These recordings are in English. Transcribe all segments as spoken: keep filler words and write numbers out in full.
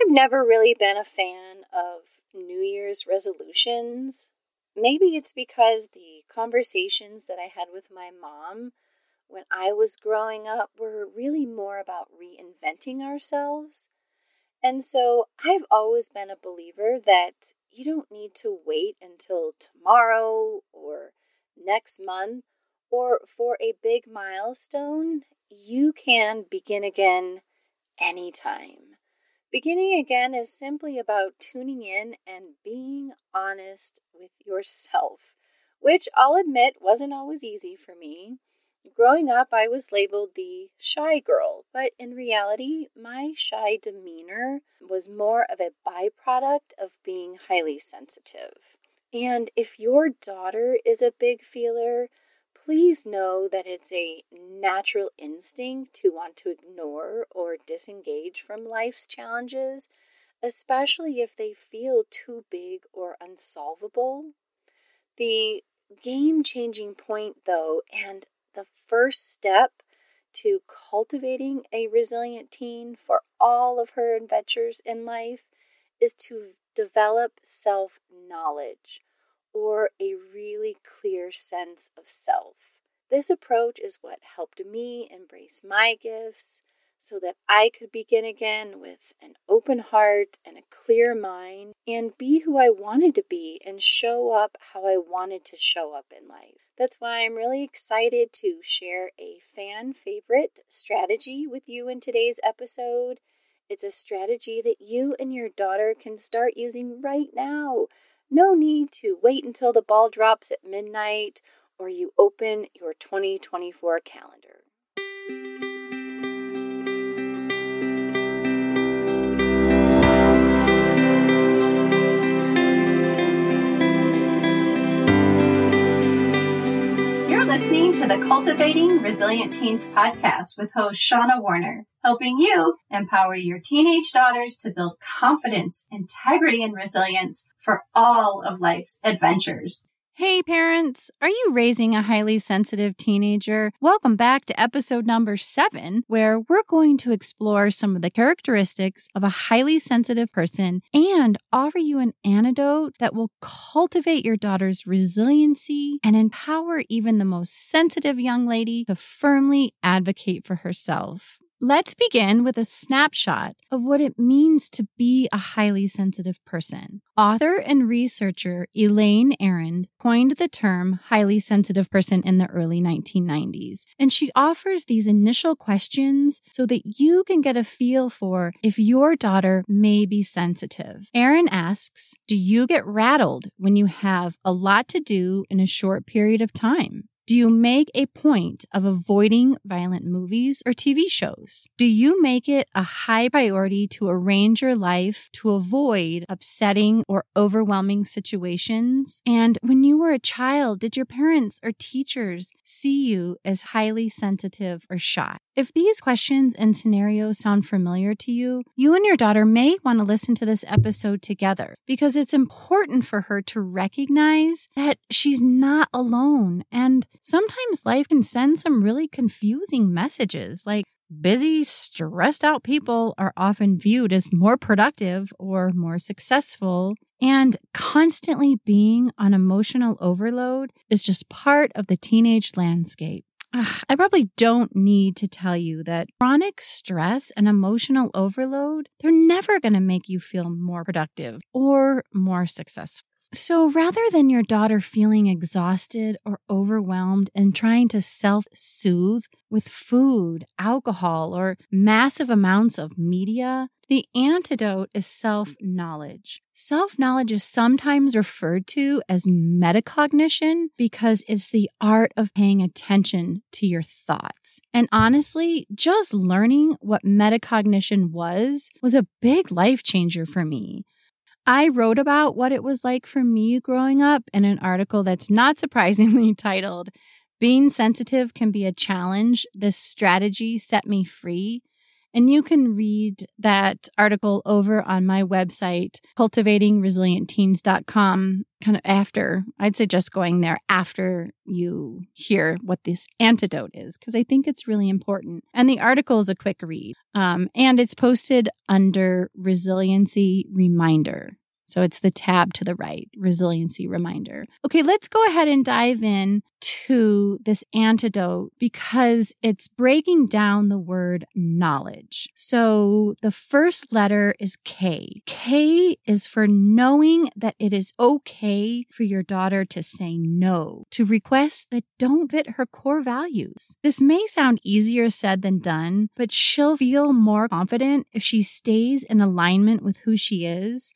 I've never really been a fan of New Year's resolutions. Maybe it's because the conversations that I had with my mom when I was growing up were really more about reinventing ourselves. And so I've always been a believer that you don't need to wait until tomorrow or next month or for a big milestone. You can begin again anytime. Beginning again is simply about tuning in and being honest with yourself, which I'll admit wasn't always easy for me. Growing up, I was labeled the shy girl, but in reality, my shy demeanor was more of a byproduct of being highly sensitive. And if your daughter is a big feeler, please know that it's a natural instinct to want to ignore or disengage from life's challenges, especially if they feel too big or unsolvable. The game-changing point, though, and the first step to cultivating a resilient teen for all of her adventures in life is to develop self-knowledge, or a really clear sense of self. This approach is what helped me embrace my gifts so that I could begin again with an open heart and a clear mind and be who I wanted to be and show up how I wanted to show up in life. That's why I'm really excited to share a fan favorite strategy with you in today's episode. It's a strategy that you and your daughter can start using right now. No need to wait until the ball drops at midnight or you open your twenty twenty-four calendar. You're listening to the Cultivating Resilient Teens podcast with host Shauna Warner, helping you empower your teenage daughters to build confidence, integrity, and resilience for all of life's adventures. Hey parents, are you raising a highly sensitive teenager? Welcome back to episode number seven, where we're going to explore some of the characteristics of a highly sensitive person and offer you an antidote that will cultivate your daughter's resiliency and empower even the most sensitive young lady to firmly advocate for herself. Let's begin with a snapshot of what it means to be a highly sensitive person. Author and researcher Elaine Aron coined the term highly sensitive person in the early nineteen nineties, and she offers these initial questions so that you can get a feel for if your daughter may be sensitive. Aron asks, do you get rattled when you have a lot to do in a short period of time? Do you make a point of avoiding violent movies or T V shows? Do you make it a high priority to arrange your life to avoid upsetting or overwhelming situations? And when you were a child, did your parents or teachers see you as highly sensitive or shy? If these questions and scenarios sound familiar to you, you and your daughter may want to listen to this episode together because it's important for her to recognize that she's not alone. And sometimes life can send some really confusing messages, like busy, stressed out people are often viewed as more productive or more successful. And constantly being on emotional overload is just part of the teenage landscape. I probably don't need to tell you that chronic stress and emotional overload, they're never going to make you feel more productive or more successful. So rather than your daughter feeling exhausted or overwhelmed and trying to self-soothe with food, alcohol, or massive amounts of media, the antidote is self-knowledge. Self-knowledge is sometimes referred to as metacognition because it's the art of paying attention to your thoughts. And honestly, just learning what metacognition was was a big life changer for me. I wrote about what it was like for me growing up in an article that's not surprisingly titled, "Being Sensitive Can Be a Challenge. This Strategy Set Me Free." And you can read that article over on my website, cultivating resilient teens dot com, kind of after. I'd suggest going there after you hear what this antidote is, because I think it's really important. And the article is a quick read. Um, and it's posted under Resiliency Reminder. So it's the tab to the right, Resiliency Reminder. Okay, let's go ahead and dive in to this antidote, because it's breaking down the word knowledge. So the first letter is K. K is for knowing that it is okay for your daughter to say no to requests that don't fit her core values. This may sound easier said than done, but she'll feel more confident if she stays in alignment with who she is,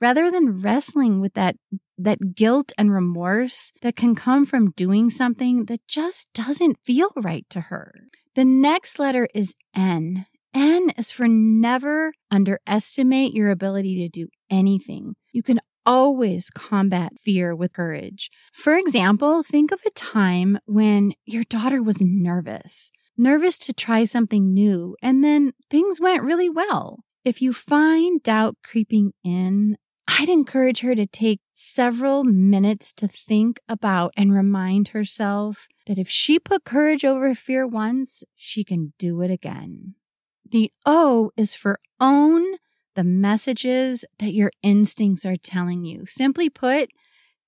rather than wrestling with that that guilt and remorse that can come from doing something that just doesn't feel right to her. The next letter is N. N is for never underestimate your ability to do anything. You can always combat fear with courage. For example, think of a time when your daughter was nervous, nervous to try something new, and then things went really well. If you find doubt creeping in, I'd encourage her to take several minutes to think about and remind herself that if she put courage over fear once, she can do it again. The O is for own the messages that your instincts are telling you. Simply put,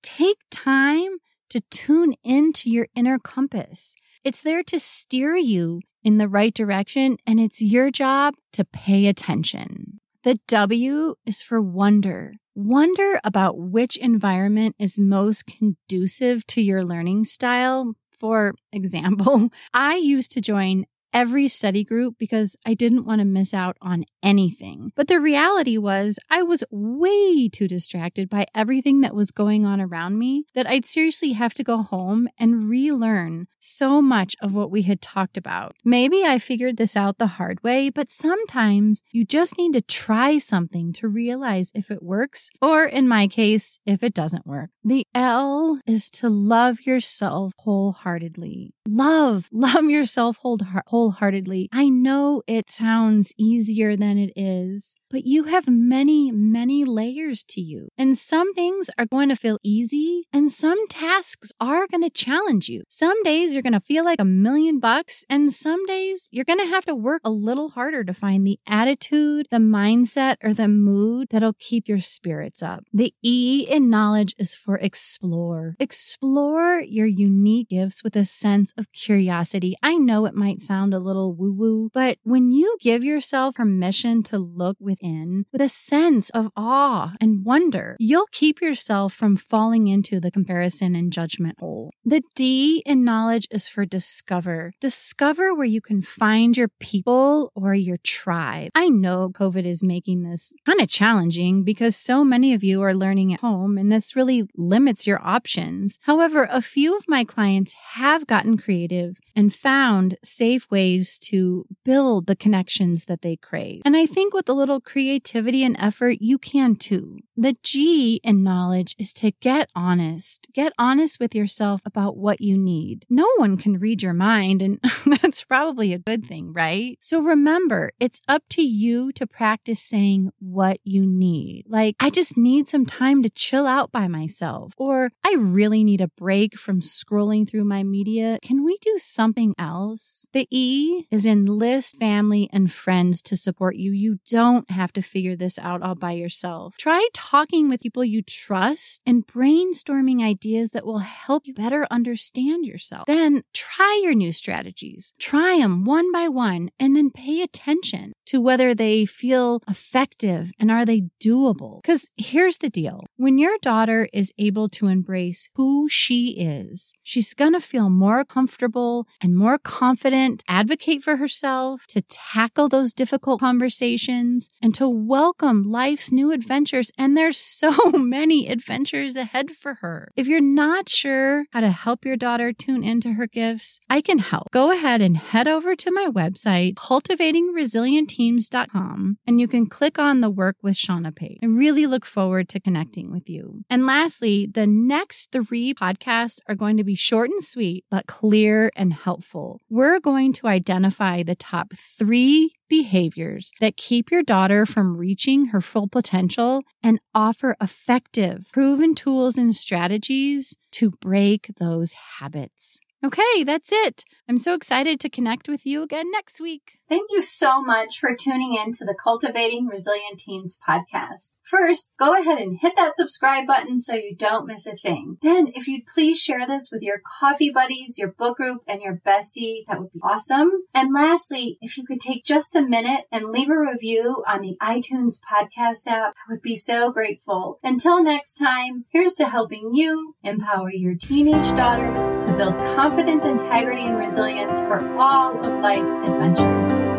take time to tune into your inner compass. It's there to steer you in the right direction, and it's your job to pay attention. The W is for wonder. Wonder about which environment is most conducive to your learning style. For example, I used to join every study group because I didn't want to miss out on anything. But the reality was I was way too distracted by everything that was going on around me that I'd seriously have to go home and relearn so much of what we had talked about. Maybe I figured this out the hard way, but sometimes you just need to try something to realize if it works, or in my case, if it doesn't work. The L is to love yourself wholeheartedly. Love, love yourself wholeheartedly. Wholeheartedly. I know it sounds easier than it is, but you have many, many layers to you. And some things are going to feel easy, and some tasks are going to challenge you. Some days you're going to feel like a million bucks, and some days you're going to have to work a little harder to find the attitude, the mindset, or the mood that'll keep your spirits up. The E in knowledge is for explore. Explore your unique gifts with a sense of curiosity. I know it might sound a little woo-woo, but when you give yourself permission to look within with a sense of awe and wonder, you'll keep yourself from falling into the comparison and judgment hole. The D in knowledge is for discover. Discover where you can find your people or your tribe. I know COVID is making this kind of challenging because so many of you are learning at home, and this really limits your options. However, a few of my clients have gotten creative and found safe ways to build the connections that they crave. And I think with a little creativity and effort, you can too. The G in knowledge is to get honest. Get honest with yourself about what you need. No one can read your mind, and that's probably a good thing, right? So remember, it's up to you to practice saying what you need. Like, I just need some time to chill out by myself, or I really need a break from scrolling through my media. Can we do something else? The E is enlist family and friends to support you. You don't have to figure this out all by yourself. Try talking with people you trust and brainstorming ideas that will help you better understand yourself. Then try your new strategies. Try them one by one, and then pay attention to whether they feel effective and are they doable. Because here's the deal. When your daughter is able to embrace who she is, she's going to feel more comfortable and more confident, advocate for herself, to tackle those difficult conversations, and to welcome life's new adventures. And there's so many adventures ahead for her. If you're not sure how to help your daughter tune into her gifts, I can help. Go ahead and head over to my website, Cultivating Resilient cultivating resilient teens dot com, and you can click on the Work with Shauna page. I really look forward to connecting with you. And lastly, the next three podcasts are going to be short and sweet, but clear and helpful. We're going to identify the top three behaviors that keep your daughter from reaching her full potential and offer effective, proven tools and strategies to break those habits. Okay, that's it. I'm so excited to connect with you again next week. Thank you so much for tuning in to the Cultivating Resilient Teens podcast. First, go ahead and hit that subscribe button so you don't miss a thing. Then, if you'd please share this with your coffee buddies, your book group, and your bestie, that would be awesome. And lastly, if you could take just a minute and leave a review on the iTunes podcast app, I would be so grateful. Until next time, here's to helping you empower your teenage daughters to build confidence, confidence, integrity, and resilience for all of life's adventures.